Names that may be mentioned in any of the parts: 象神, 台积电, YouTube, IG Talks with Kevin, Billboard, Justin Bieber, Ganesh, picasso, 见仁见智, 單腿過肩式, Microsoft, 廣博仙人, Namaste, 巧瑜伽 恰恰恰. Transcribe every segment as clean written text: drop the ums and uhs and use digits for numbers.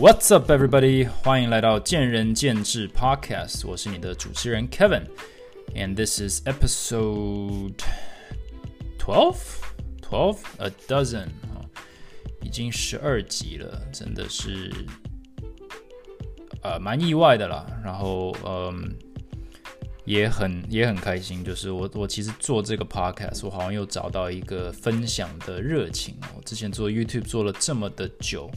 What's up, everybody? 欢迎来到见仁见智 Podcast， 我是你的主持人 Kevin， and this is episode 12 a dozen， 已经12集了，真的是蛮意外的啦。然后也很开心，就是我其实做这个 podcast， 我好像又找到一个分享的热情。我之前做 YouTube 做了这么的久，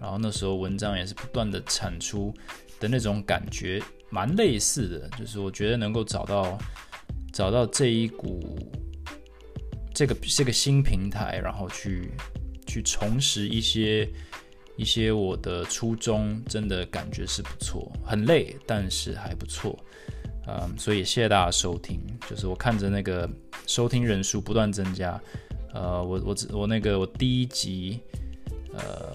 然后那时候文章也是不断的产出的那种感觉，蛮类似的。就是我觉得能够找到这个新平台，然后去重拾一些我的初衷，真的感觉是不错，很累，但是还不错。所以也谢谢大家收听。就是我看着那个收听人数不断增加，我第一集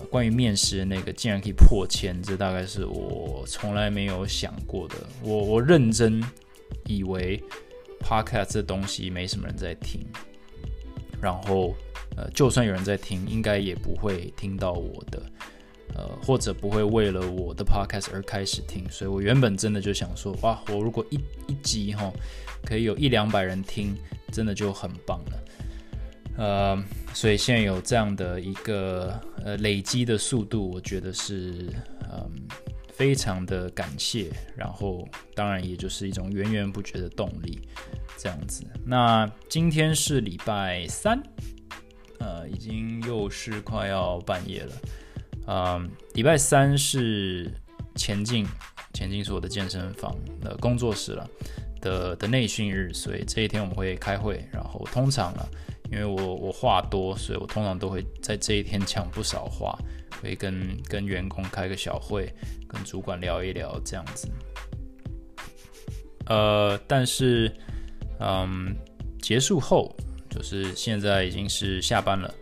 关于面试的那个竟然可以破千，这大概是我从来没有想过的。我认真以为 podcast 这东西没什么人在听，然后就算有人在听，应该也不会听到我的。或者不会为了我的 podcast 而开始听，所以我原本真的就想说，哇，我如果一集吼可以有100-200人听，真的就很棒了。所以现在有这样的一个累积的速度，我觉得是非常的感谢，然后当然也就是一种源源不绝的动力，这样子。那今天是礼拜三，已经又是快要半夜了。礼拜三是前进是我的健身房的工作室了的内训日，所以这一天我们会开会。然后通常了，因为我话多，所以我通常都会在这一天讲不少话，会跟员工开个小会，跟主管聊一聊这样子。但是结束后，就是现在已经是下班了。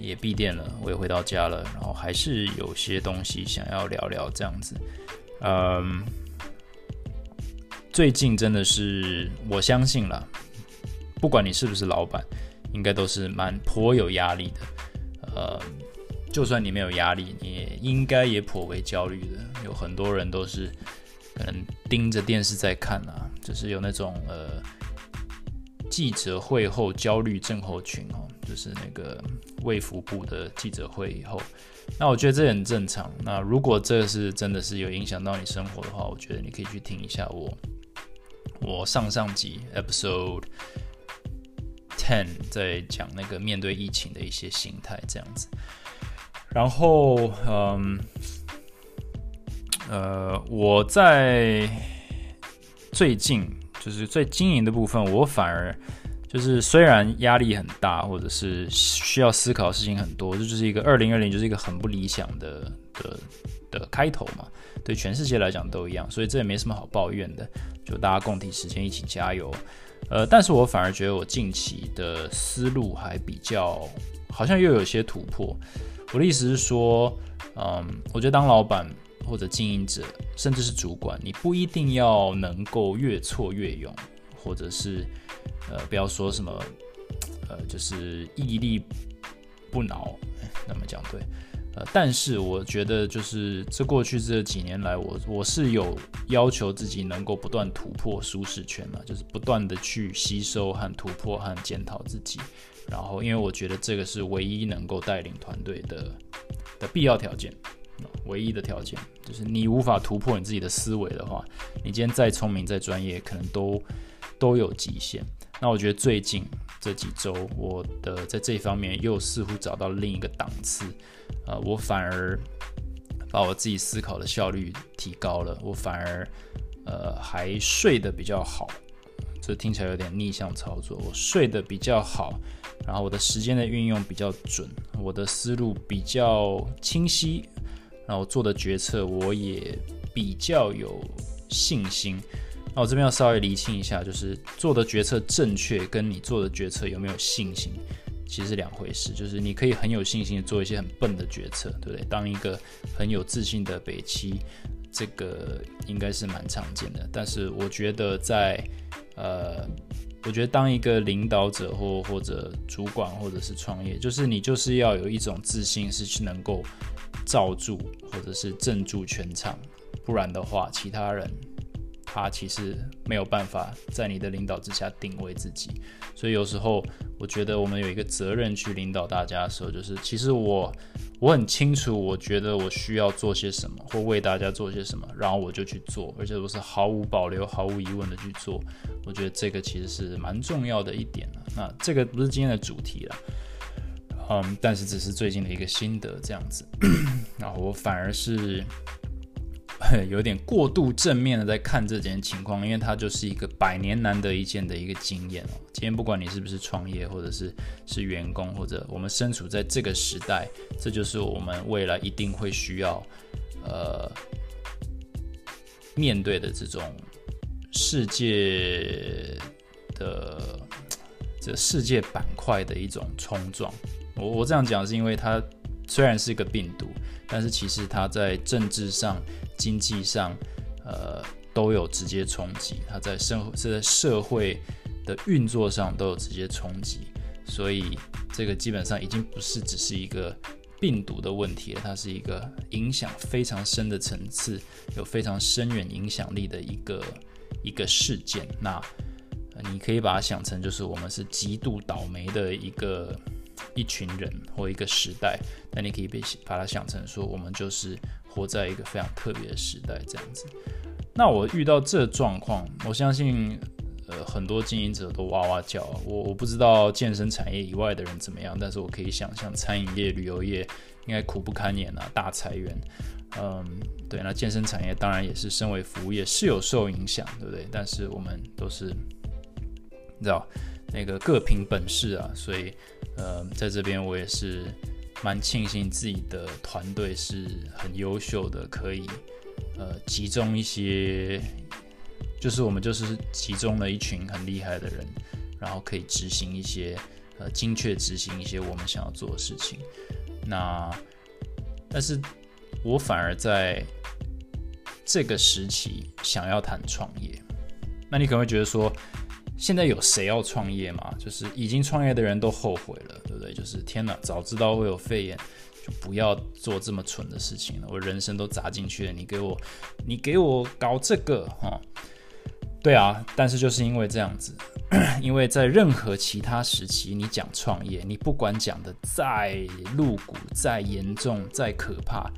也闭店了，我也回到家了，然后还是有些东西想要聊聊这样子。最近真的是，我相信啦，不管你是不是老板，应该都是颇有压力的。就算你没有压力，你也应该颇为焦虑的。有很多人都是可能盯着电视在看啊，就是有那种记者会后焦虑症候群，就是那个卫福部的记者会以后。那我觉得这很正常，那如果这是真的是有影响到你生活的话，我觉得你可以去听一下我上集 episode 10在讲那个面对疫情的一些心态这样子。然后我在最近就是在经营的部分，我反而就是虽然压力很大，或者是需要思考的事情很多，这就是一个2020就是一个很不理想的开头嘛，对全世界来讲都一样，所以这也没什么好抱怨的，就大家共体时间一起加油。但是我反而觉得我近期的思路还比较好像又有些突破。我的意思是说，我觉得当老板或者经营者，甚至是主管，你不一定要能够越挫越勇，或者是不要说什么就是屹立不挠，那么讲对。但是我觉得就是这过去这几年来，我是有要求自己能够不断突破舒适圈嘛，就是不断的去吸收和突破和检讨自己。然后因为我觉得这个是唯一能够带领团队的必要条件。唯一的条件就是你无法突破你自己的思维的话，你今天再聪明再专业，可能都有极限。那我觉得最近这几周，我的在这方面又似乎找到另一个档次。我反而把我自己思考的效率提高了，我反而还睡得比较好。这听起来有点逆向操作，我睡得比较好，然后我的时间的运用比较准，我的思路比较清晰。那我做的决策我也比较有信心。那我这边要稍微厘清一下，就是做的决策正确跟你做的决策有没有信心其实是两回事。就是你可以很有信心做一些很笨的决策，对不对？当一个很有自信的北七，这个应该是蛮常见的。但是我觉得在我觉得当一个领导者或者主管或者是创业，就是你就是要有一种自信是能够罩住或者是镇住全场，不然的话其他人他其实没有办法在你的领导之下定位自己。所以有时候我觉得我们有一个责任去领导大家的时候，就是其实我很清楚我觉得我需要做些什么或为大家做些什么，然后我就去做，而且我是毫无保留毫无疑问的去做。我觉得这个其实是蛮重要的一点啦。那这个不是今天的主题啦，但是只是最近的一个心得这样子。然后我反而是有点过度正面的在看这件情况，因为它就是一个百年难得一见的一个经验。今天不管你是不是创业，或者是员工，或者我们身处在这个时代，这就是我们未来一定会需要面对的这种世界板块的一种冲撞。我这样讲是因为它虽然是一个病毒，但是其实它在政治上、经济上，都有直接冲击；它在社会的运作上都有直接冲击。所以这个基本上已经不是只是一个病毒的问题了，它是一个影响非常深的层次、有非常深远影响力的一个事件。那你可以把它想成就是我们是极度倒霉的一群人或一个时代，那你可以把它想成说我们就是活在一个非常特别的时代这样子。那我遇到这状况，我相信很多经营者都哇哇叫。我不知道健身产业以外的人怎么样，但是我可以想象餐饮业、旅游业应该苦不堪言啊，大裁员。对，那健身产业当然也是身为服务业是有受影响，对不对？但是我们都是你知道那个各凭本事啊，所以在这边我也是蛮庆幸自己的团队是很优秀的，可以集中一些，就是我们就是集中了一群很厉害的人，然后可以执行一些精确执行一些我们想要做的事情。但是我反而在这个时期想要谈创业。那你可能会觉得说，现在有谁要创业嘛？就是已经创业的人都后悔了，对不对？就是天哪，早知道会有肺炎，就不要做这么蠢的事情了。我人生都砸进去了，你给我搞这个哈？对啊，但是就是因为这样子，因为在任何其他时期，你讲创业，你不管讲的再露骨、再严重、再可怕，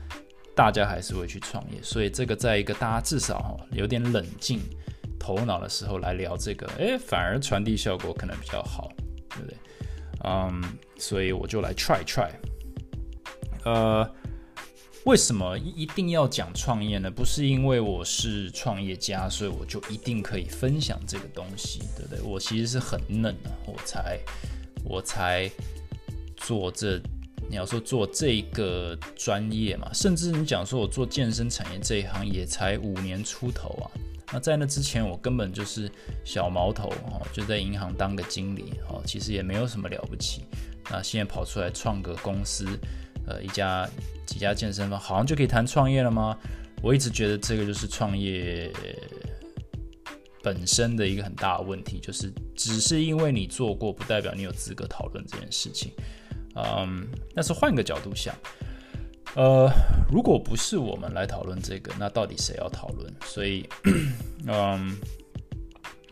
大家还是会去创业。所以这个在一个大家至少有点冷静头脑的时候来聊这个，反而传递效果可能比较好，对不对？所以我就来 try。为什么一定要讲创业呢？不是因为我是创业家，所以我就一定可以分享这个东西，对不对？我其实是很嫩的，我才做这。你要说做这个专业嘛，甚至你讲说我做健身产业这一行也才5年出头啊。那在那之前，我根本就是小毛头，就在银行当个经理，其实也没有什么了不起。那现在跑出来创个公司，几家健身房，好像就可以谈创业了吗？我一直觉得这个就是创业本身的一个很大的问题，就是只是因为你做过，不代表你有资格讨论这件事情。但是换个角度想，如果不是我们来讨论这个，那到底谁要讨论？所以，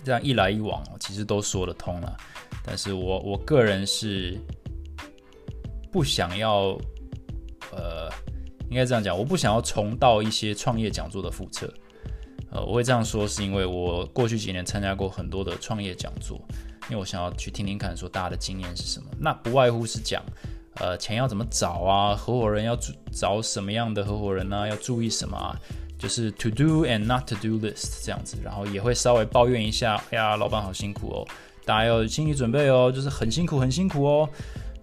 这样一来一往，其实都说得通了。但是我个人是不想要，应该这样讲，我不想要重蹈一些创业讲座的覆辙。我会这样说，是因为我过去几年参加过很多的创业讲座，因为我想要去听听看，说大家的经验是什么。那不外乎是讲，钱要怎么找啊，合伙人要找什么样的合伙人啊，要注意什么啊，就是 to do and not to do list 这样子。然后也会稍微抱怨一下，哎呀，老板好辛苦哦，大家要有心理准备哦，就是很辛苦很辛苦哦。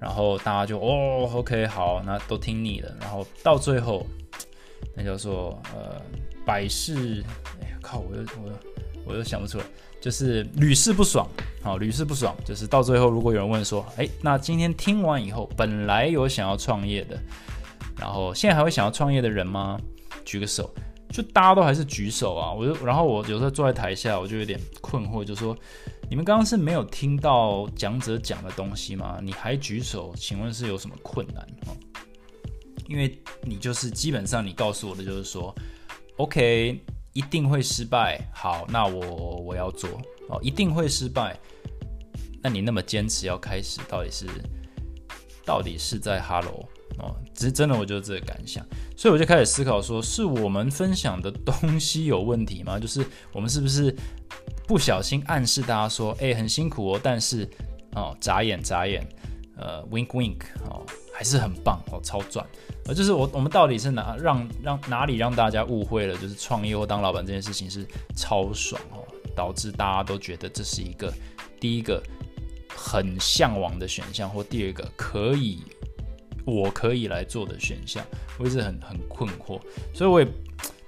然后大家就哦 ，OK， 好，那都听你的。然后到最后，那叫做百事，我又想不出来，就是屡试不爽，好，屡试不爽，就是到最后，如果有人问说，那今天听完以后，本来有想要创业的，然后现在还会想要创业的人吗？举个手，就大家都还是举手啊。然后我有时候坐在台下，我就有点困惑，就说，你们刚刚是没有听到讲者讲的东西吗？你还举手，请问是有什么困难？因为你就是基本上你告诉我的就是说 OK 一定会失败，好，那我要做，一定会失败，那你那么坚持要开始，到底是在哈喽只是真的我就是这个感想，所以我就开始思考说，是我们分享的东西有问题吗？就是我们是不是不小心暗示大家说，很辛苦哦，但是眨眼眨眼，wink wink 还是很棒超赚。就是我们到底是哪里让大家误会了，就是创业或当老板这件事情是超爽导致大家都觉得这是一个第一个很向往的选项，或第二个我可以来做的选项。我一直很困惑，所以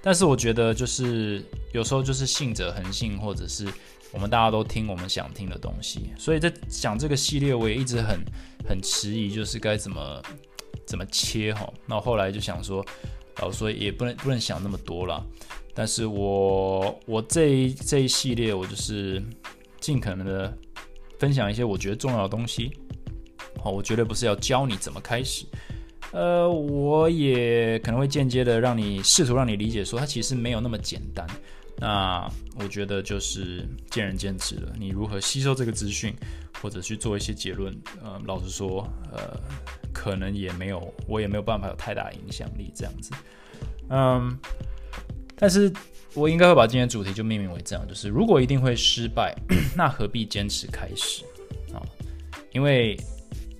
但是我觉得就是有时候就是信者恒信，或者是我们大家都听我们想听的东西。所以在讲这个系列，我也一直很迟疑，就是该怎么切哈。那后来就想说，所以也不能想那么多啦。但是我这一系列，我就是尽可能的分享一些我觉得重要的东西。我绝对不是要教你怎么开始，我也可能会间接的试图让你理解说它其实没有那么简单。那我觉得就是见仁见智了，你如何吸收这个资讯或者去做一些结论，老实说，可能我也没有办法有太大的影响力这样子。但是我应该会把今天的主题就命名为这样，就是如果一定会失败那何必坚持开始？因为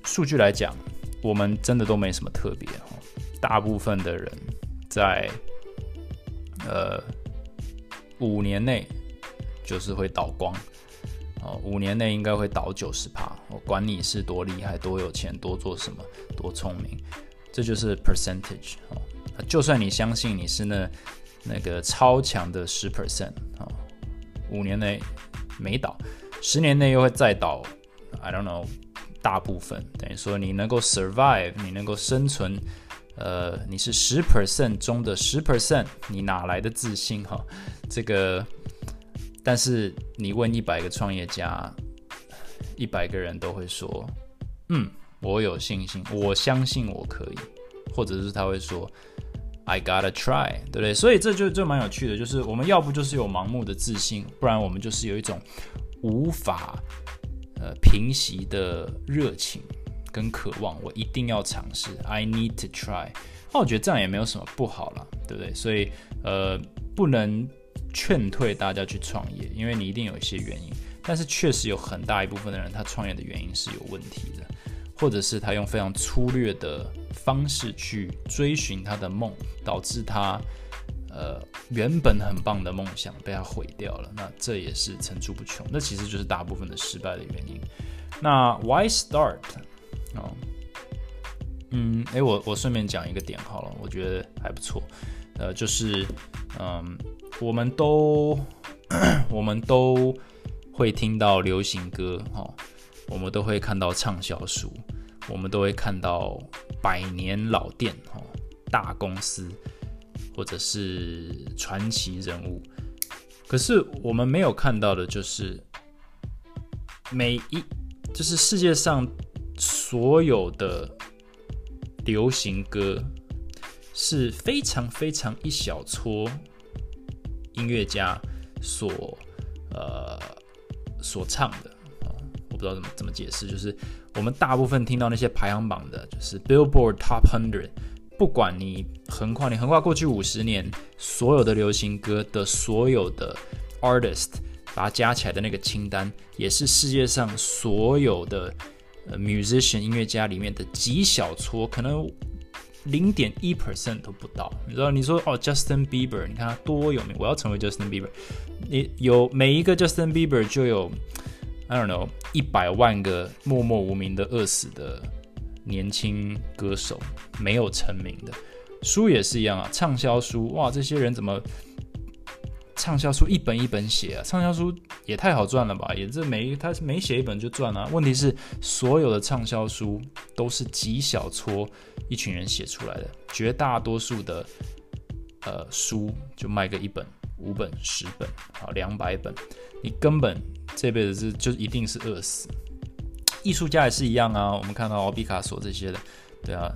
数据来讲，我们真的都没什么特别。大部分的人在5年内就是会倒光，5年内应该会倒 90%。 管你是多厉害、多有钱、多做什么、多聪明，这就是 percentage。 就算你相信你是那个超强的 10%， 5年内没倒，10年内又会再倒 I don't know， 大部分等于说你能够 survive， 你能够生存，你是 10% 中的 10%， 你哪来的自信哈？这个，但是你问100个创业家，100个人都会说，我有信心，我相信我可以，或者是他会说 I gotta try， 对不对？所以这就蛮有趣的，就是我们要不就是有盲目的自信，不然我们就是有一种无法平息的热情跟渴望，我一定要尝试 I need to try。 我觉得这样也没有什么不好啦，对不对？所以不能劝退大家去创业，因为你一定有一些原因，但是确实有很大一部分的人，他创业的原因是有问题的，或者是他用非常粗略的方式去追寻他的梦，导致他原本很棒的梦想被他毁掉了，那这也是层出不穷，那其实就是大部分的失败的原因。那 why start？ 我顺便讲一个点好了，我觉得还不错。就是我们都会听到流行歌，我们都会看到畅销书，我们都会看到百年老店，大公司或者是传奇人物，可是我们没有看到的就是就是世界上所有的流行歌是非常非常一小撮音乐家所唱的。我不知道怎么解释，就是我们大部分听到那些排行榜的，就是 Billboard Top 100。不管你横跨过去50年所有的流行歌的所有的 artist， 把它加起来的那个清单，也是世界上所有的 musician 音乐家里面的极小撮，可能 0.1% 都不到。你知道，你说Justin Bieber， 你看他多有名，我要成为 Justin Bieber。有每一个 Justin Bieber 就有 I don't know 100万个默默无名的饿死的年轻歌手，没有成名的。书也是一样啊，畅销书，哇，这些人怎么畅销书一本一本写啊？畅销书也太好赚了吧？也是他每写一本就赚啊。问题是，所有的畅销书都是极小撮一群人写出来的，绝大多数的书就卖个一本5本、10本，好，200本，你根本这辈子就一定是饿死。艺术家也是一样啊，我们看到毕卡索这些的，对啊，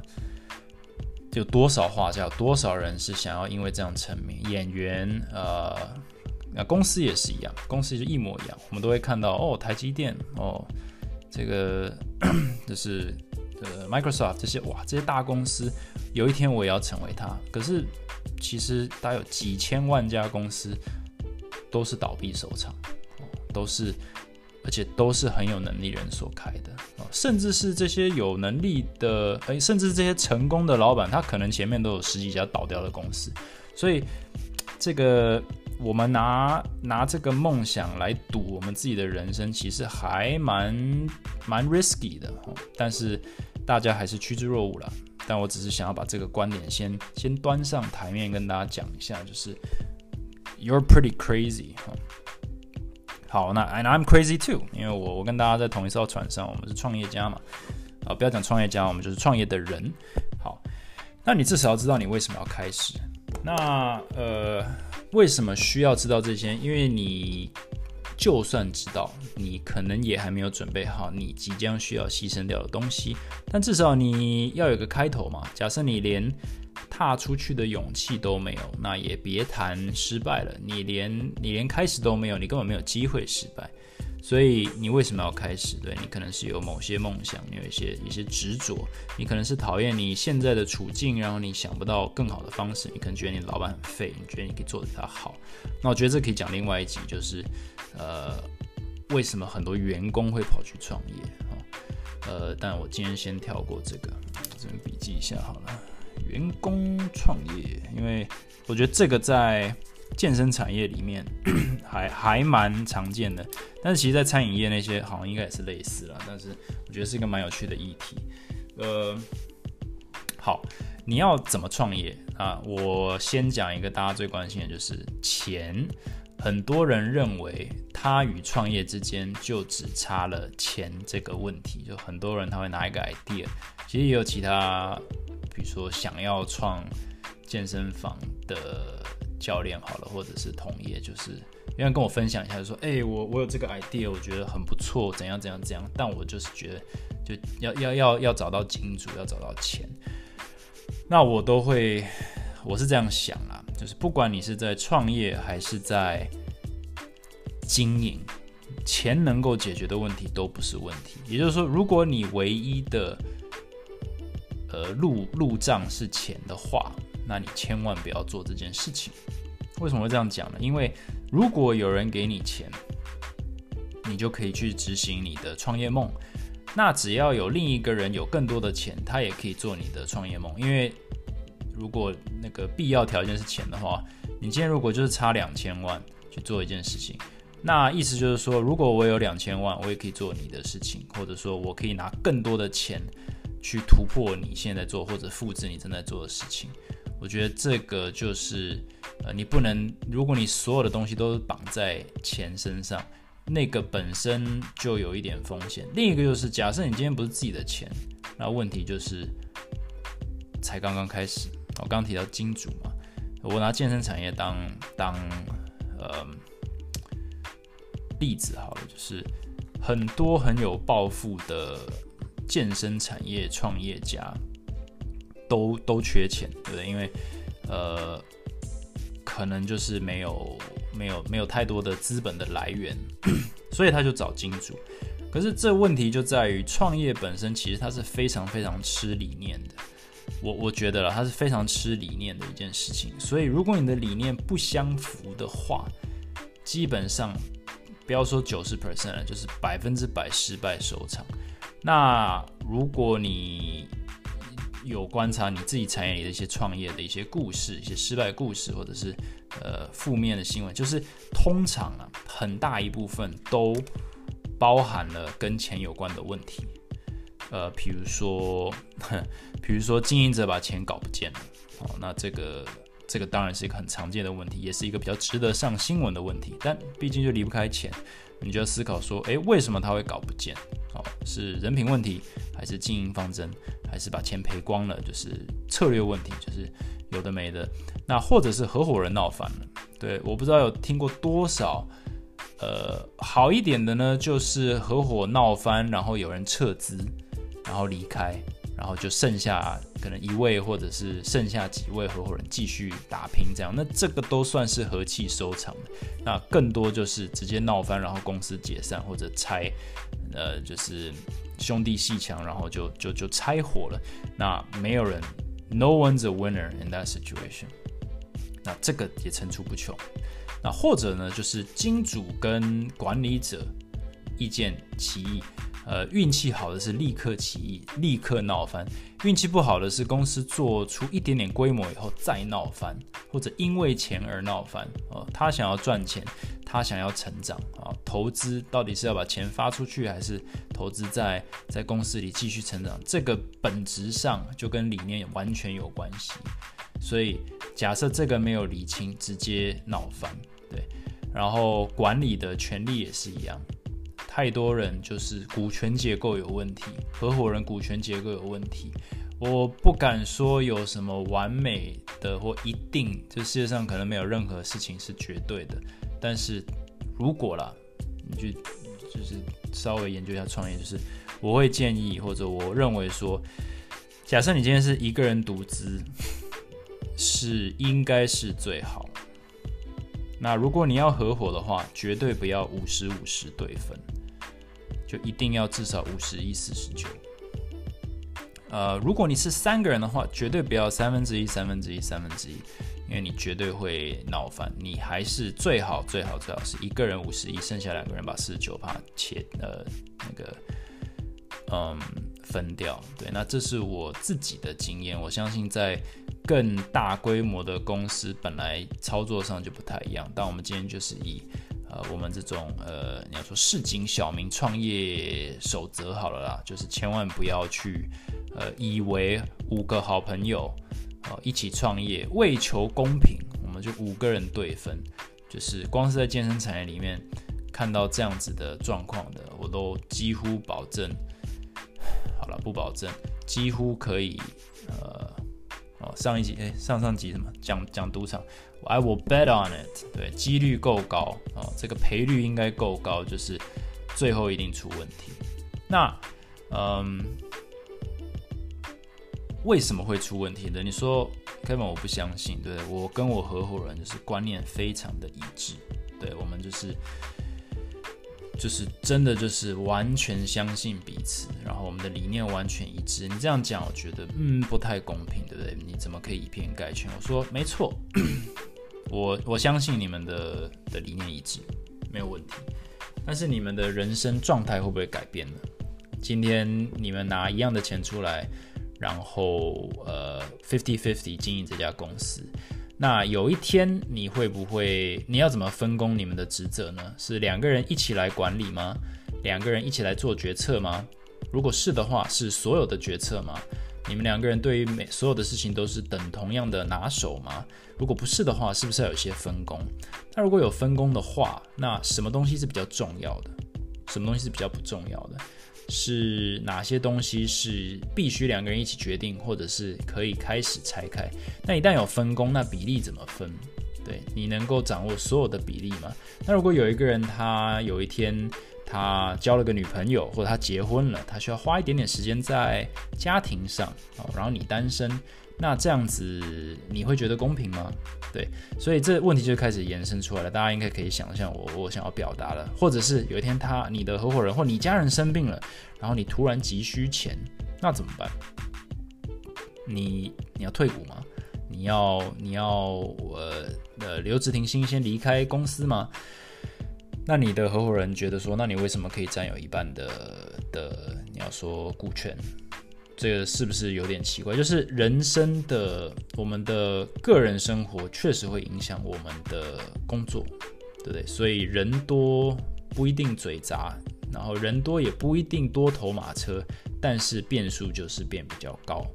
有多少画家，有多少人是想要因为这样成名？演员，公司也是一样，公司就一模一样，我们都会看到哦，台积电哦，这个就是Microsoft 这些，哇，这些大公司，有一天我也要成为它。可是其实大概有几千万家公司都是倒闭收场，都是，而且都是很有能力人所开的，甚至是这些有能力的，甚至这些成功的老板，他可能前面都有十几家倒掉的公司。所以这个我们拿这个梦想来赌我们自己的人生，其实还蛮 risky 的，但是大家还是趋之若鹜了。但我只是想要把这个观点先端上台面跟大家讲一下，就是 You're pretty crazy。 好，那 And I'm crazy too， 因为我跟大家在同一艘船上，我们是创业家嘛，不要讲创业家，我们就是创业的人。好，那你至少要知道你为什么要开始。那为什么需要知道这些？因为你就算知道，你可能也还没有准备好你即将需要牺牲掉的东西，但至少你要有个开头嘛。假设你连踏出去的勇气都没有，那也别谈失败了，你连开始都没有，你根本没有机会失败。所以你为什么要开始？对，你可能是有某些梦想，你有一些执着，你可能是讨厌你现在的处境，然后你想不到更好的方式，你可能觉得你的老板很废，你觉得你可以做得比他好。那我觉得这可以讲另外一集，就是为什么很多员工会跑去创业，但我今天先跳过这个，这边笔记一下好了。员工创业，因为我觉得这个在健身产业里面还蛮常见的，但是其实在餐饮业那些好像应该也是类似啦，但是我觉得是一个蛮有趣的议题。好，你要怎么创业啊？我先讲一个大家最关心的，就是钱。很多人认为他与创业之间就只差了钱这个问题，就很多人他会拿一个 idea， 其实也有其他，比如说想要创健身房的教练好了，或者是同业，就是有人跟我分享一下，就说我有这个 idea， 我觉得很不错，怎样怎样怎样，但我就是觉得就要找到金主，要找到钱。那我是这样想啦，就是不管你是在创业还是在经营，钱能够解决的问题都不是问题。也就是说，如果你唯一的路障是钱的话，那你千万不要做这件事情。为什么会这样讲呢？因为如果有人给你钱，你就可以去执行你的创业梦。那只要有另一个人有更多的钱，他也可以做你的创业梦。因为如果那个必要条件是钱的话，你今天如果就是差2000万去做一件事情，那意思就是说，如果我有2000万，我也可以做你的事情，或者说我可以拿更多的钱去突破你现在做或者复制你正在做的事情。我觉得这个就是你不能，如果你所有的东西都绑在钱身上，那个本身就有一点风险。另一个就是，假设你今天不是自己的钱，那问题就是才刚刚开始。我刚提到金主嘛，我拿健身产业当例子好了，就是很多很有抱负的健身产业创业家都缺钱，对不对？因为可能就是没有太多的资本的来源，所以他就找金主。可是这问题就在于创业本身，其实它是非常非常吃理念的。我觉得啦，它是非常吃理念的一件事情。所以如果你的理念不相符的话，基本上不要说 90% 了，就是100%失败收场。那如果你有观察你自己产业里的一些创业的一些故事，一些失败故事，或者是负面的新闻，就是通常啊，很大一部分都包含了跟钱有关的问题。比如说经营者把钱搞不见了，那这个这个当然是一个很常见的问题，也是一个比较值得上新闻的问题，但毕竟就离不开钱，你就要思考说，为什么它会搞不见？是人品问题，还是经营方针，还是把钱赔光了？就是策略问题，就是有的没的。那或者是合伙人闹翻了。对，我不知道有听过多少。好一点的呢，就是合伙闹翻，然后有人撤资，然后离开，然后就剩下可能一位或者是剩下几位合伙人继续打拼这样，那这个都算是和气收场的。那更多就是直接闹翻，然后公司解散或者拆，就是兄弟阋墙，然后就拆伙了。那没有人 ，no one's a winner in that situation。那这个也层出不穷。那或者呢，就是金主跟管理者意见歧义，运气好的是立刻歧义，立刻闹翻；运气不好的是公司做出一点点规模以后再闹翻，或者因为钱而闹翻。他想要赚钱，他想要成长啊，投资到底是要把钱发出去，还是投资在公司里继续成长？这个本质上就跟理念完全有关系。所以假设这个没有理清，直接闹翻。对，然后管理的权利也是一样，太多人就是股权结构有问题，合伙人股权结构有问题。我不敢说有什么完美的或一定，这世界上可能没有任何事情是绝对的。但是如果啦，你就是稍微研究一下创业，就是我会建议或者我认为说，假设你今天是一个人独资。是应该是最好。那如果你要合伙的话，绝对不要50-50对分，就一定要至少51-49。如果你是3个人的话，绝对不要1/3、1/3、1/3，因为你绝对会闹翻。你还是最好是一个人51，剩下2个人把49%分掉。对，那这是我自己的经验，我相信在更大规模的公司本来操作上就不太一样，但我们今天就是以我们这种你要说市井小民创业守则好了啦，就是千万不要去以为5个好朋友一起创业，为求公平，我们就5个人对分，就是光是在健身产业里面看到这样子的状况的，我都几乎保证。好了，不保证，几乎可以上一集上集什么讲赌场，我 bet on it， 对，几率够高这个赔率应该够高，就是最后一定出问题。那为什么会出问题的？你说 Kevin 我不相信，对，我跟我合伙人就是观念非常的一致，对，我们就是真的就是完全相信彼此，然后我们的理念完全一致。你这样讲，我觉得不太公平，对不对？你怎么可以以偏概全？我说没错，我相信你们的理念一致，没有问题。但是你们的人生状态会不会改变呢？今天你们拿一样的钱出来，然后50-50 经营这家公司。那有一天你会不会，你要怎么分工你们的职责呢？是2个人一起来管理吗？2个人一起来做决策吗？如果是的话，是所有的决策吗？你们2个人对于所有的事情都是等同样的拿手吗？如果不是的话，是不是要有一些分工？那如果有分工的话，那什么东西是比较重要的？什么东西是比较不重要的？是哪些东西是必须2个人一起决定，或者是可以开始拆开？那一旦有分工，那比例怎么分？对，你能够掌握所有的比例吗？那如果有一个人他有一天他交了个女朋友，或者他结婚了，他需要花一点点时间在家庭上，然后你单身，那这样子你会觉得公平吗？对，所以这问题就开始延伸出来了。大家应该可以想象我想要表达了，或者是有一天你的合伙人或你家人生病了，然后你突然急需钱，那怎么办？你要退股吗？你要留职停薪先离开公司吗？那你的合伙人觉得说，那你为什么可以占有一半的你要说股权？这个是不是有点奇怪？就是人生的，我们的个人生活确实会影响我们的工作，对不对？所以人多不一定嘴杂，然后人多也不一定多头马车，但是变数就是变比较高。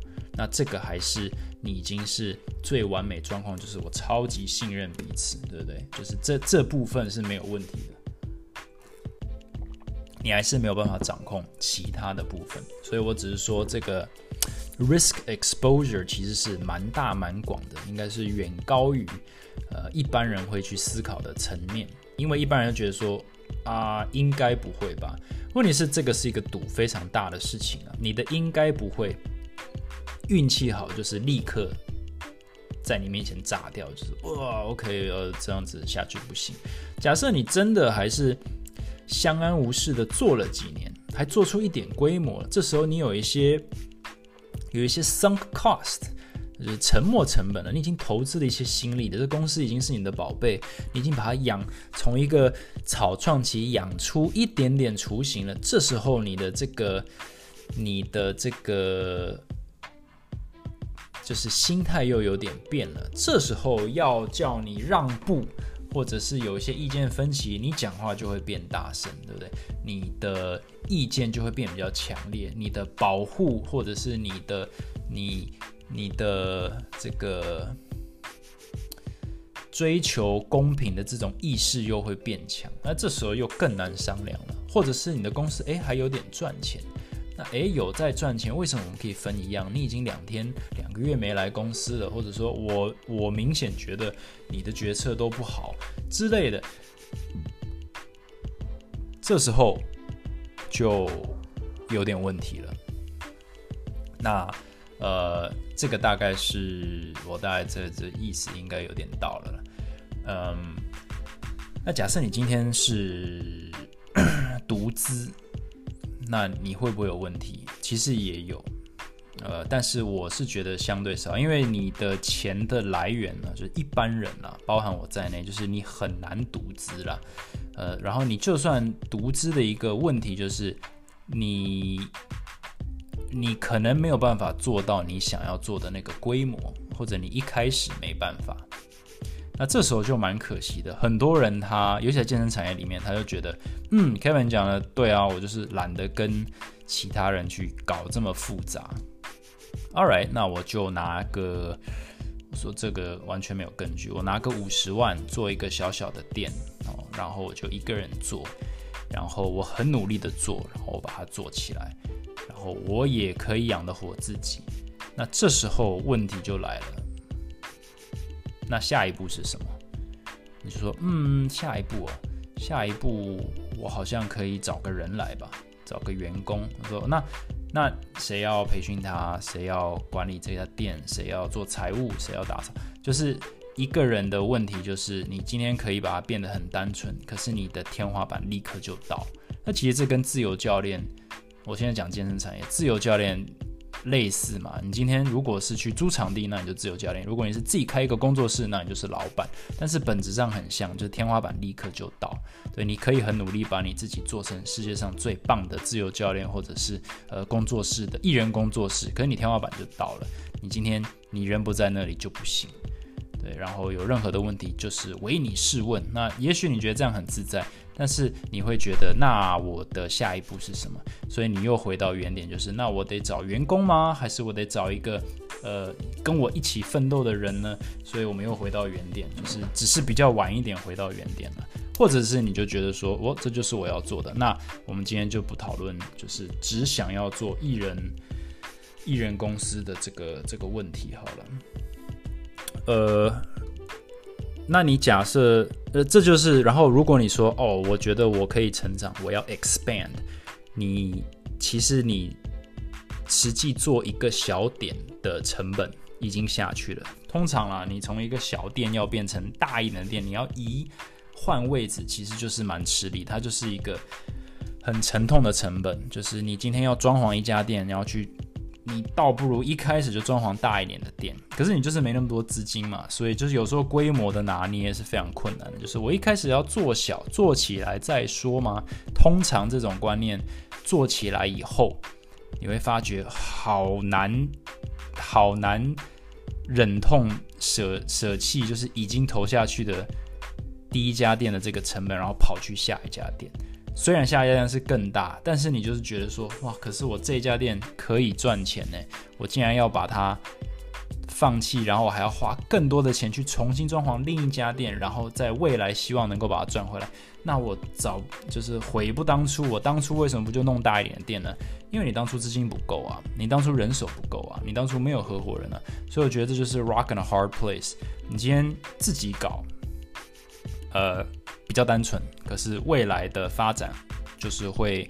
那这个还是你已经是最完美状况，就是我超级信任彼此，对不对？就是这部分是没有问题的。你还是没有办法掌控其他的部分，所以我只是说这个 risk exposure 其实是蛮大蛮广的，应该是远高于一般人会去思考的层面，因为一般人觉得说啊，应该不会吧？问题是这个是一个赌非常大的事情啊，你的应该不会，运气好就是立刻在你面前炸掉，就是哇 OK 这样子下去不行。假设你真的还是相安无事的做了几年，还做出一点规模，这时候你有一些 sunk cost， 就是沉没成本了。你已经投资了一些心力的，这公司已经是你的宝贝，你已经把它从一个草创期养出一点点雏形了。这时候你的这个就是心态又有点变了。这时候要叫你让步，或者是有一些意见分歧，你讲话就会变大声，对不对？你的意见就会变比较强烈，你的保护或者是你的这个追求公平的这种意识又会变强，那这时候又更难商量了。或者是你的公司还有点赚钱，那有在赚钱，为什么我们可以分一样？你已经2个月没来公司了，或者说我明显觉得你的决策都不好之类的，这时候就有点问题了。那这个大概是我大概这意思应该有点到了。那假设你今天是独资，那你会不会有问题？其实也有，但是我是觉得相对少，因为你的钱的来源呢，就是一般人啦，包含我在内，就是你很难独资啦，然后你就算独资的一个问题就是你可能没有办法做到你想要做的那个规模，或者你一开始没办法。那这时候就蛮可惜的，很多人他，尤其在健身产业里面，他就觉得，Kevin 讲的对啊，我就是懒得跟其他人去搞这么复杂。Alright， 那我就拿个，我说这个完全没有根据，我拿个50万做一个小小的店，然后我就一个人做，然后我很努力的做，然后我把它做起来，然后我也可以养得活自己。那这时候问题就来了。那下一步是什么？你就说，下一步我好像可以找个人来吧，找个员工。我说，那谁要培训他？谁要管理这家店？谁要做财务？谁要打扫？就是一个人的问题，就是你今天可以把它变得很单纯，可是你的天花板立刻就到。那其实这跟自由教练，我现在讲健身产业，自由教练类似嘛，你今天如果是去租场地，那你就自由教练；如果你是自己开一个工作室，那你就是老板。但是本质上很像，就是天花板立刻就到。对，你可以很努力把你自己做成世界上最棒的自由教练，或者是工作室的艺人工作室，可是你天花板就到了。你今天你人不在那里就不行。对，然后有任何的问题就是唯你是问。那也许你觉得这样很自在，但是你会觉得，那我的下一步是什么？所以你又回到原点，就是那我得找员工吗？还是我得找一个跟我一起奋斗的人呢？所以我们又回到原点，就是只是比较晚一点回到原点了。或者是你就觉得说，这就是我要做的。那我们今天就不讨论，就是只想要做艺人公司的这个问题好了。那你假设，这就是，然后如果你说，我觉得我可以成长，我要 expand， 你其实你实际做一个小点的成本已经下去了。通常啦，你从一个小店要变成大一点的店，你要移换位置，其实就是蛮吃力，它就是一个很沉痛的成本。就是你今天要装潢一家店，你要去。你倒不如一开始就装潢大一点的店，可是你就是没那么多资金嘛，所以就是有时候规模的拿捏是非常困难的。就是我一开始要做小，做起来再说嘛。通常这种观念做起来以后，你会发觉好难，好难忍痛舍弃，就是已经投下去的第一家店的这个成本，然后跑去下一家店。虽然下一家店是更大，但是你就是觉得说，哇，可是我这一家店可以赚钱呢，我竟然要把它放弃，然后我还要花更多的钱去重新装潢另一家店，然后在未来希望能够把它赚回来。那我早就是悔不当初，我当初为什么不就弄大一点的店呢？因为你当初资金不够啊，你当初人手不够啊，你当初没有合伙人啊。所以我觉得这就是 rock and a hard place。你今天自己搞，比较单纯，可是未来的发展就是会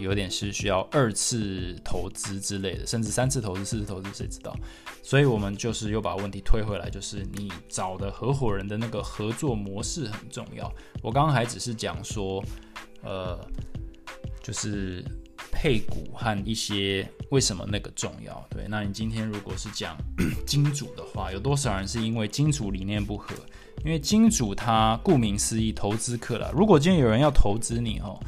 有点是需要二次投资之类的，甚至三次投资、四次投资，谁知道？所以我们就是又把问题推回来，就是你找的合伙人的那个合作模式很重要。我刚刚还只是讲说，就是配股和一些为什么那个重要。对，那你今天如果是讲金主的话，有多少人是因为金主理念不合？因为金主他顾名思义，投资客啦。如果今天有人要投资你哦，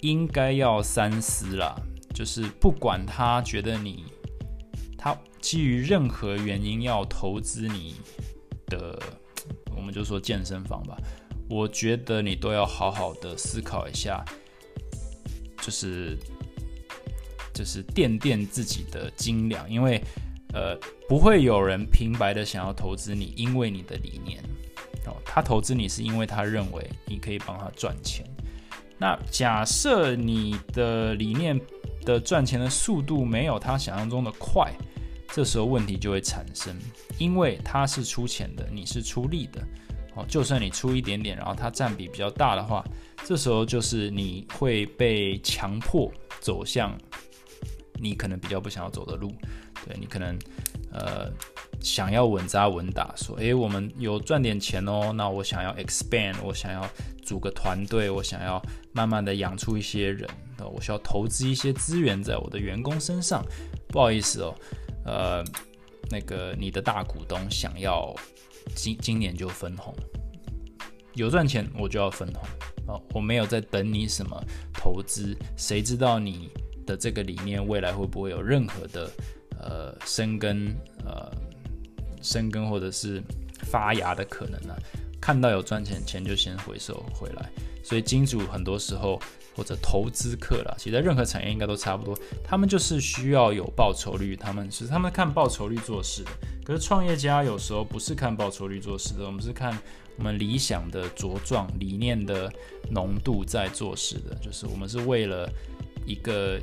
应该要三思啦，就是不管他觉得你，他基于任何原因要投资你的，我们就说健身房吧，我觉得你都要好好的思考一下，就是掂掂自己的斤两，因为不会有人平白的想要投资你，因为你的理念，他投资你是因为他认为你可以帮他赚钱。那假设你的理念的赚钱的速度没有他想象中的快，这时候问题就会产生，因为他是出钱的，你是出力的，就算你出一点点，然后他占比比较大的话，这时候就是你会被强迫走向你可能比较不想要走的路。对，你可能想要稳扎稳打，说，哎，我们有赚点钱哦，那我想要 expand， 我想要组个团队，我想要慢慢的养出一些人，我需要投资一些资源在我的员工身上。不好意思哦，那个你的大股东想要今年就分红，有赚钱我就要分红哦，我没有在等你什么投资，谁知道你的这个理念未来会不会有任何的生根或者是发芽的可能啊？看到有赚钱钱就先回收回来。所以金主很多时候或者投资客啦，其实在任何产业应该都差不多，他们就是需要有报酬率，他们看报酬率做事的。可是创业家有时候不是看报酬率做事的，我们是看我们理想的茁壮、理念的浓度在做事的，就是我们是为了一个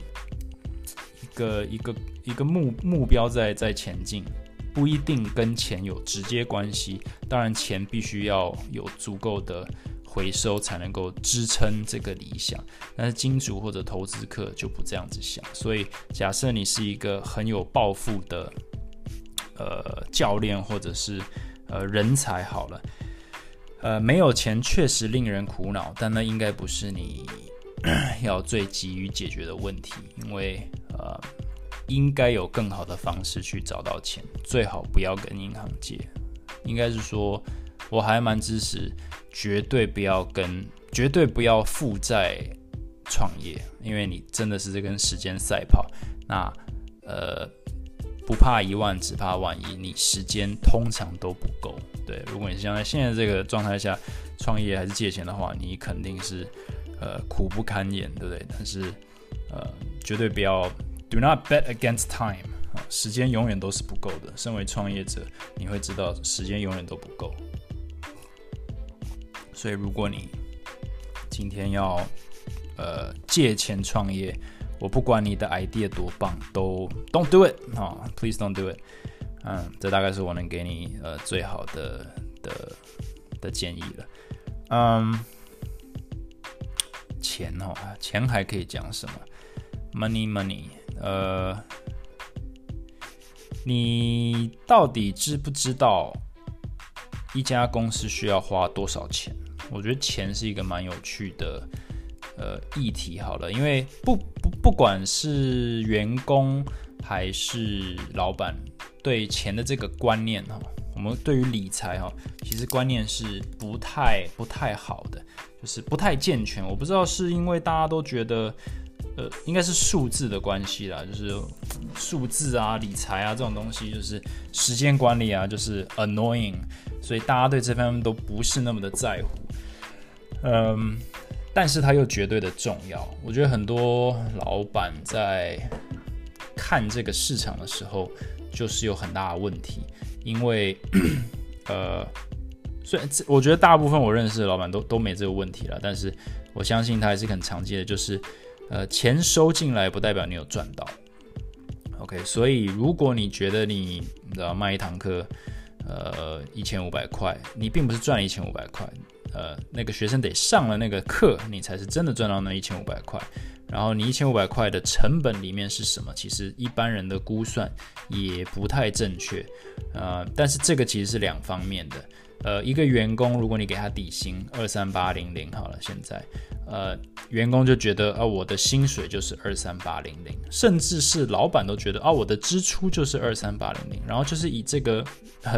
目标在前进，不一定跟钱有直接关系。当然钱必须要有足够的回收才能够支撑这个理想，但是金主或者投资客就不这样子想。所以假设你是一个很有抱负的教练或者是人才好了，没有钱确实令人苦恼，但那应该不是你要最急于解决的问题，因为应该有更好的方式去找到钱，最好不要跟银行借。应该是说，我还蛮支持绝对不要负债创业，因为你真的是跟时间赛跑。那不怕1万，只怕万一，你时间通常都不够。对，如果你像在现在这个状态下创业还是借钱的话，你肯定是苦不堪言，对不对？但是绝对不要 do not bet against time， 时间永远都是不够的。身为创业者，你会知道时间永远都不够。所以如果你今天要借钱创业，我不管你的 idea 多棒，都 don't do it， please don't do it。 这大概是我能给你最好的建议了。钱还可以讲什么 ？money， 你到底知不知道一家公司需要花多少钱？我觉得钱是一个蛮有趣的议题。好了，因为不管是员工还是老板，对钱的这个观念我们对于理财其实观念是不太好的。就是不太健全，我不知道是因为大家都觉得，应该是数字的关系啦，就是数字啊、理财啊这种东西，就是时间管理啊，就是 annoying， 所以大家对这方面都不是那么的在乎。但是它又绝对的重要。我觉得很多老板在看这个市场的时候，就是有很大的问题，因为所以我觉得大部分我认识的老板都没这个问题了，但是我相信他还是很常见的，就是钱收进来不代表你有赚到。OK， 所以如果你觉得你卖一堂课1500块，你并不是赚1500块，那个学生得上了那个课，你才是真的赚到那1500块。然后你1500块的成本里面是什么？其实一般人的估算也不太正确，但是这个其实是两方面的。一个员工，如果你给他底薪23800好了，现在，员工就觉得我的薪水就是23800，甚至是老板都觉得我的支出就是23800，然后就是以这个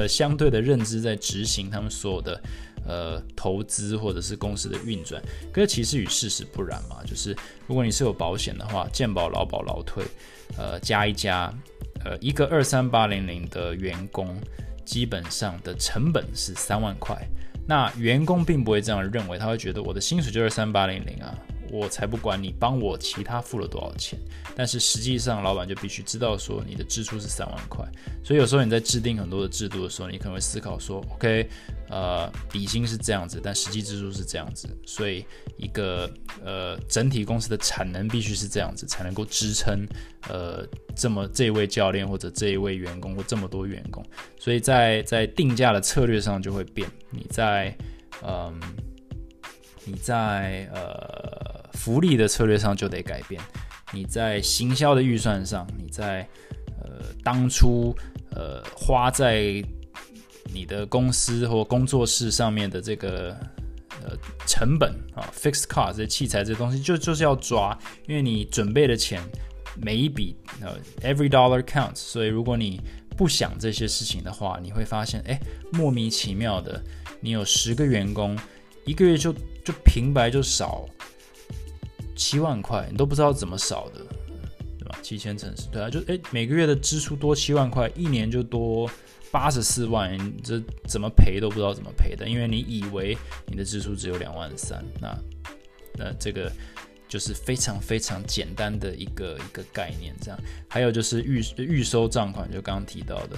相对的认知在执行他们所有的投资或者是公司的运转。可是其实与事实不然嘛，就是如果你是有保险的话，健保、劳保、劳退，加一加，一个23800的员工，基本上的成本是3万块，那员工并不会这样认为，他会觉得我的薪水就是23800啊，我才不管你帮我其他付了多少钱。但是实际上老板就必须知道说你的支出是3万块，所以有时候你在制定很多的制度的时候，你可能会思考说 OK， 底薪是这样子，但实际支出是这样子，所以一个整体公司的产能必须是这样子，才能够支撑这一位教练或者这一位员工或这么多员工。所以在定价的策略上就会变，你在福利的策略上就得改变，你在行销的预算上，你在当初花在你的公司或工作室上面的这个成本啊 ，fixed cost， 这器材这东西就是要抓，因为你准备的钱每一笔every dollar counts， 所以如果你不想这些事情的话，你会发现莫名其妙的，你有10个员工，一个月就平白就少7万块，你都不知道怎么少的，对吧？7000乘10，对啊，就每个月的支出多7万块，一年就多84万，这怎么赔都不知道怎么赔的，因为你以为你的支出只有2万3，那这个就是非常非常简单的一个概念，这样。还有就是预收账款，就刚刚提到的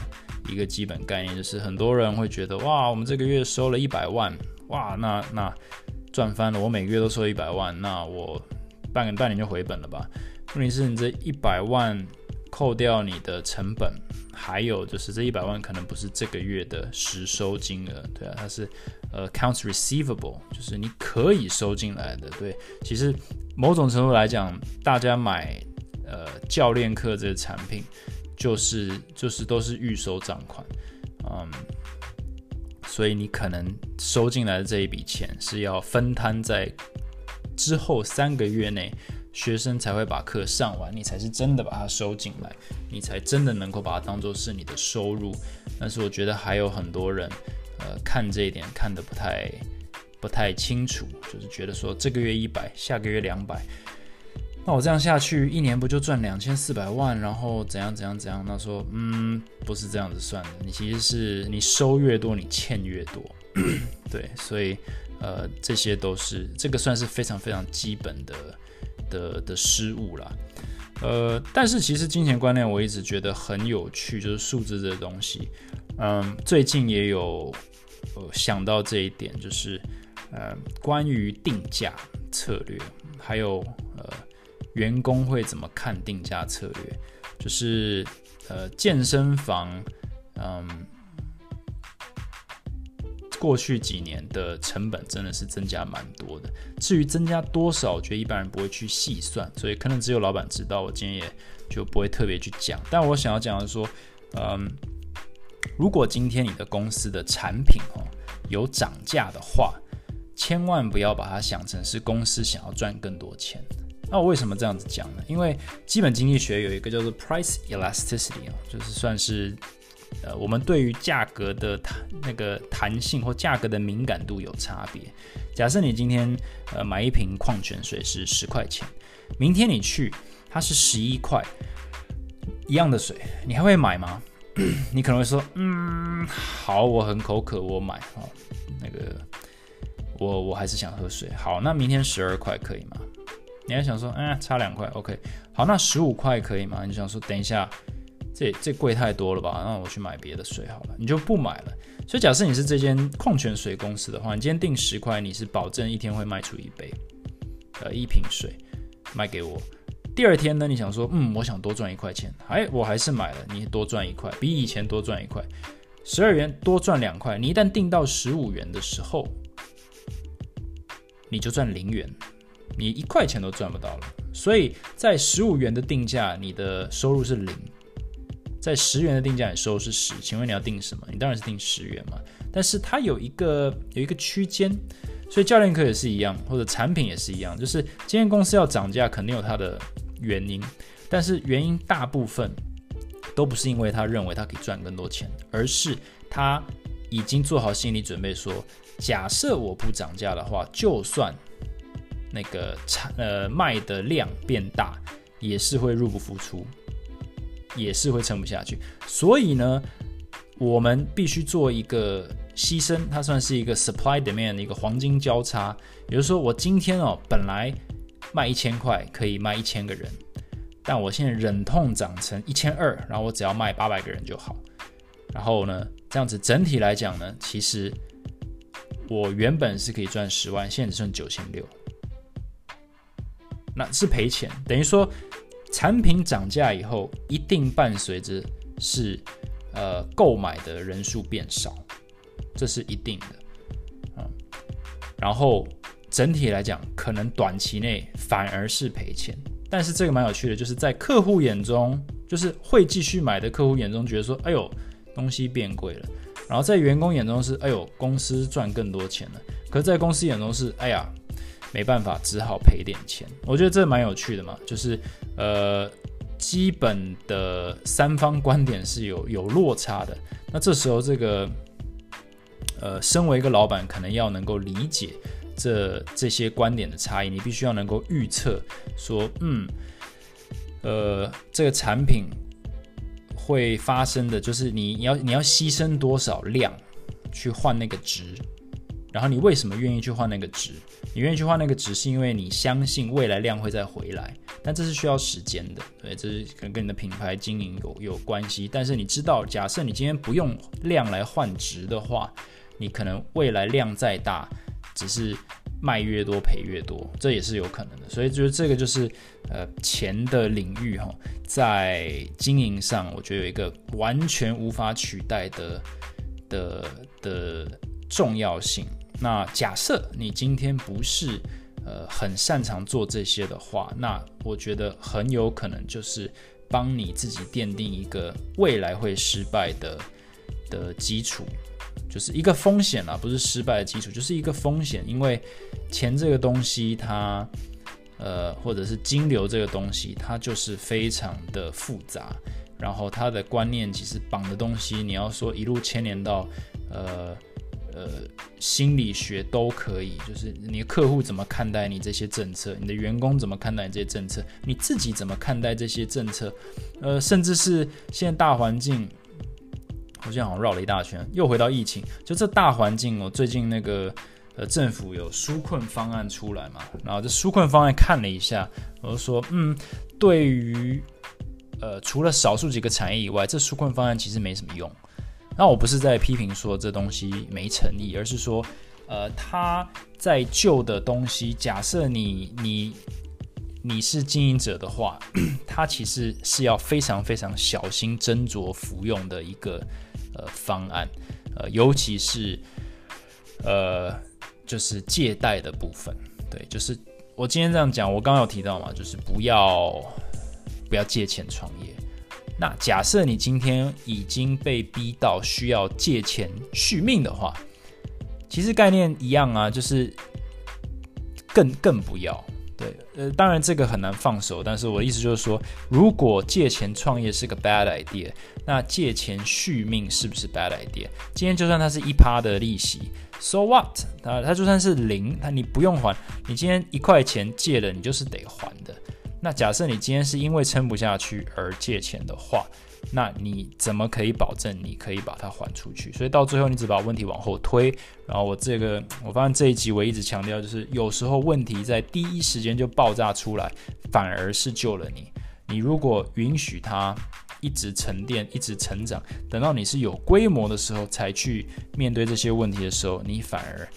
一个基本概念，就是很多人会觉得哇，我们这个月收了100万，哇，那赚翻了，我每个月都收100万，那我半年就回本了吧？问题是你这100万扣掉你的成本，还有就是这100万可能不是这个月的实收金额，对啊，它是accounts receivable， 就是你可以收进来的。对，其实某种程度来讲，大家买教练课这个产品，就是都是预收账款，所以你可能收进来的这一笔钱是要分摊在之后3个月内，学生才会把课上完，你才是真的把它收进来，你才真的能够把它当作是你的收入。但是我觉得还有很多人看这一点看得不太清楚，就是觉得说这个月100，下个月200，那我这样下去一年不就赚2400万，然后怎样怎样怎样。那说不是这样子算的，你其实是你收越多你欠越多对，所以这些都是，这个算是非常非常基本的失误啦。但是其实金钱观念我一直觉得很有趣，就是数字这东西，最近也有想到这一点，就是关于定价策略，还有员工会怎么看定价策略，就是健身房过去几年的成本真的是增加蛮多的，至于增加多少我觉得一般人不会去细算，所以可能只有老板知道，我今天也就不会特别去讲。但我想要讲的是说，如果今天你的公司的产品有涨价的话，千万不要把它想成是公司想要赚更多钱。那我为什么这样子讲呢？因为基本经济学有一个叫做 price elasticity， 就是算是我们对于价格的那个弹性或价格的敏感度有差别。假设你今天买一瓶矿泉水是10块钱，明天你去它是11块，一样的水，你还会买吗？你可能会说好，我很口渴我买，那个我还是想喝水。好，那明天12块可以吗？你还想说，差2块 OK。好，那15块可以吗？你想说，等一下，这贵太多了吧？那我去买别的水好了，你就不买了。所以假设你是这间矿泉水公司的话，你今天订10块，你是保证一天会卖出一瓶水卖给我。第二天呢，你想说，我想多赚1块钱，我还是买了。你多赚1块，比以前多赚1块，12元多赚2块。你一旦订到15元的时候，你就赚0元，你1块钱都赚不到了。所以在15元的定价，你的收入是0；在10元的定价，你收入是10。请问你要定什么？你当然是定10元嘛。但是它有一个区间，所以教练课也是一样，或者产品也是一样，就是今天公司要涨价，肯定有它的原因，但是原因大部分都不是因为他认为他可以赚更多钱，而是他已经做好心理准备说，假设我不涨价的话，就算那个卖的量变大，也是会入不敷出，也是会撑不下去。所以呢，我们必须做一个牺牲，它算是一个 supply demand 的一个黄金交叉。比如说我今天本来卖1000块可以卖1000个人，但我现在忍痛涨成1200，然后我只要卖800个人就好。然后呢，这样子整体来讲呢，其实我原本是可以赚10万，现在只剩9600，那是赔钱。等于说，产品涨价以后，一定伴随着是购买的人数变少，这是一定的。然后整体来讲，可能短期内反而是赔钱。但是这个蛮有趣的，就是在客户眼中，就是会继续买的客户眼中，觉得说，哎呦，东西变贵了。然后在员工眼中是，哎呦，公司赚更多钱了。可是在公司眼中是，哎呀，没办法，只好赔点钱。我觉得这蛮有趣的嘛，就是基本的三方观点是有落差的。那这时候这个身为一个老板，可能要能够理解这些观点的差异，你必须要能够预测说，这个产品会发生的，就是你要牺牲多少量去换那个值，然后你为什么愿意去换那个值？你愿意去换那个值是因为你相信未来量会再回来，但这是需要时间的，对，这是可能跟你的品牌经营有关系。但是你知道，假设你今天不用量来换值的话，你可能未来量再大，只是卖越多赔越多，这也是有可能的。所以就是这个就是钱的领域在经营上，我觉得有一个完全无法取代的重要性。那假设你今天不是很擅长做这些的话，那我觉得很有可能就是帮你自己奠定一个未来会失败的基础。就是一个风险啦，不是失败的基础，就是一个风险。因为钱这个东西它，或者是金流这个东西，它就是非常的复杂，然后它的观念其实绑的东西，你要说一路牵连到心理学都可以，就是你的客户怎么看待你这些政策，你的员工怎么看待你这些政策，你自己怎么看待这些政策，甚至是现在大环境。我现在好像绕了一大圈，又回到疫情。就这大环境，我最近那个政府有纾困方案出来嘛，然后这纾困方案看了一下，我就说，对于除了少数几个产业以外，这纾困方案其实没什么用。那我不是在批评说这东西没诚意，而是说，它在旧的东西，假设你是经营者的话，它其实是要非常非常小心斟酌服用的一个方案，尤其是就是借贷的部分。对，就是我今天这样讲，我刚刚有提到嘛，就是不要借钱创业。那假设你今天已经被逼到需要借钱续命的话，其实概念一样啊，就是更不要。对，当然这个很难放手，但是我的意思就是说，如果借钱创业是个 bad idea， 那借钱续命是不是 bad idea？ 今天就算它是1%的利息 ，so what？ 它就算是0，你不用还，你今天1块钱借了，你就是得还的。那假设你今天是因为撑不下去而借钱的话，那你怎么可以保证你可以把它还出去？所以到最后你只把问题往后推。然后我发现这一集我一直强调，就是有时候问题在第一时间就爆炸出来，反而是救了你。你如果允许它一直沉淀，一直成长，等到你是有规模的时候才去面对这些问题的时候，你反而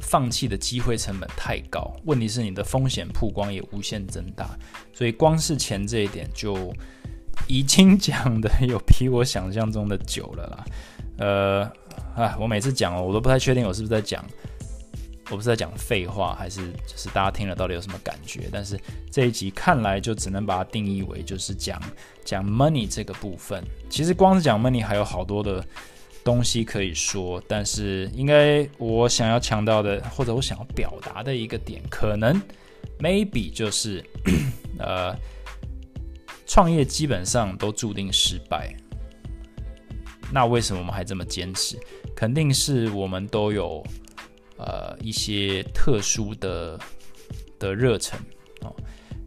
放弃的机会成本太高，问题是你的风险曝光也无限增大，所以光是钱这一点就已经讲的有比我想象中的久了啦。我每次讲我都不太确定我是在讲废话，还是就是大家听了到底有什么感觉？但是这一集看来就只能把它定义为就是讲 money 这个部分。其实光是讲 money 还有好多的东西可以说，但是应该我想要强调的，或者我想要表达的一个点，可能 maybe 就是创业基本上都注定失败。那为什么我们还这么坚持？肯定是我们都有一些特殊的热忱。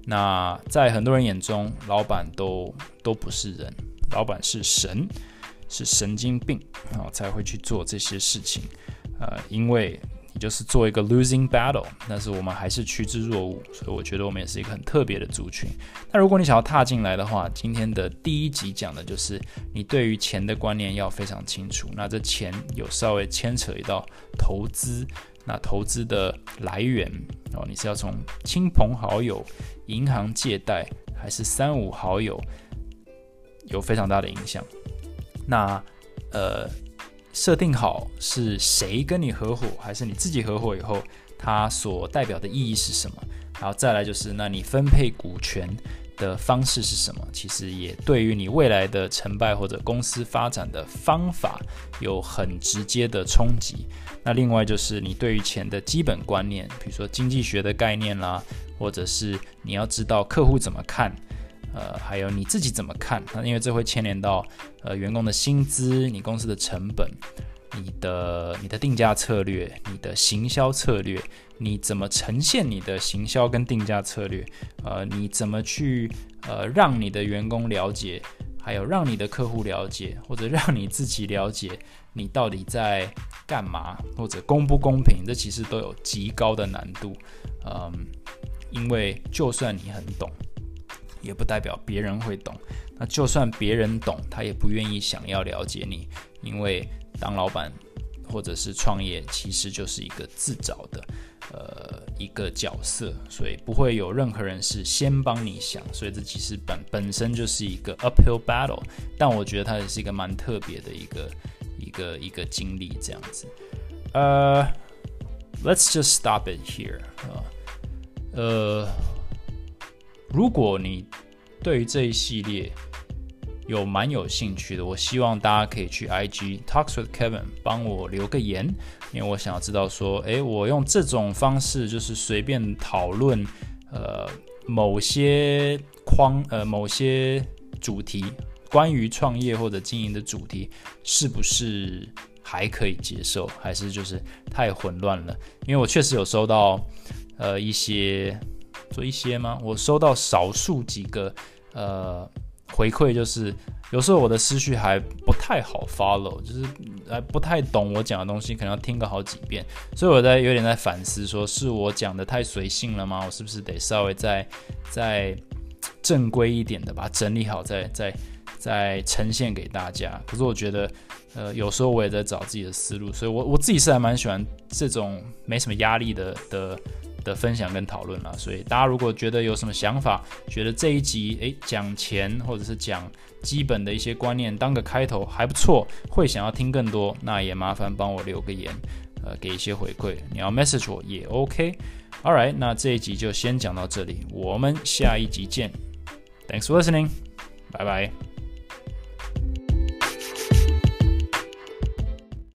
那在很多人眼中，老板都不是人，老板是神。是神经病才会去做这些事情，因为你就是做一个 losing battle， 但是我们还是趋之若鹜，所以我觉得我们也是一个很特别的族群。那如果你想要踏进来的话，今天的第一集讲的就是你对于钱的观念要非常清楚，那这钱有稍微牵扯到投资，那投资的来源你是要从亲朋好友、银行借贷还是3-5好友有非常大的影响。那设定好是谁跟你合伙，还是你自己合伙以后，它所代表的意义是什么？然后再来就是，那你分配股权的方式是什么？其实也对于你未来的成败或者公司发展的方法有很直接的冲击。那另外就是你对于钱的基本观念，比如说经济学的概念啦，或者是你要知道客户怎么看。还有你自己怎么看，因为这会牵连到员工的薪资、你公司的成本、你的定价策略、你的行销策略，你怎么呈现你的行销跟定价策略，你怎么去让你的员工了解，还有让你的客户了解，或者让你自己了解你到底在干嘛，或者公不公平，这其实都有极高的难度。因为就算你很懂，也不代表别人会懂，那就算别人懂，他也不愿意想要了解你，因为当老板或者是创业其实就是一个自找的一个角色，所以不会有任何人是先帮你想，所以这其实本身就是一个 uphill battle， 但我觉得它也是一个蛮特别的一个经历这样子。Let's just stop it here。如果你对于这一系列有蛮有兴趣的，我希望大家可以去 IG Talks with Kevin 帮我留个言，因为我想要知道说，我用这种方式就是随便讨论某些主题，关于创业或者经营的主题，是不是还可以接受，还是就是太混乱了？因为我确实有收到我收到少数几个回馈，就是有时候我的思绪还不太好 follow， 就是还不太懂我讲的东西，可能要听个好几遍，所以我有点在反思，说是我讲的太随性了吗？我是不是得稍微再正规一点的把它整理好，再呈现给大家？可是我觉得有时候我也在找自己的思路，所以我自己是还蛮喜欢这种没什么压力的分享跟讨论啦，所以大家如果觉得有什么想法，觉得这一集讲钱或者是讲基本的一些观念当个开头还不错，会想要听更多，那也麻烦帮我留个言，给一些回馈，你要 message 我也 OK。 Alright， 那这一集就先讲到这里，我们下一集见。 Thanks for listening， 拜拜。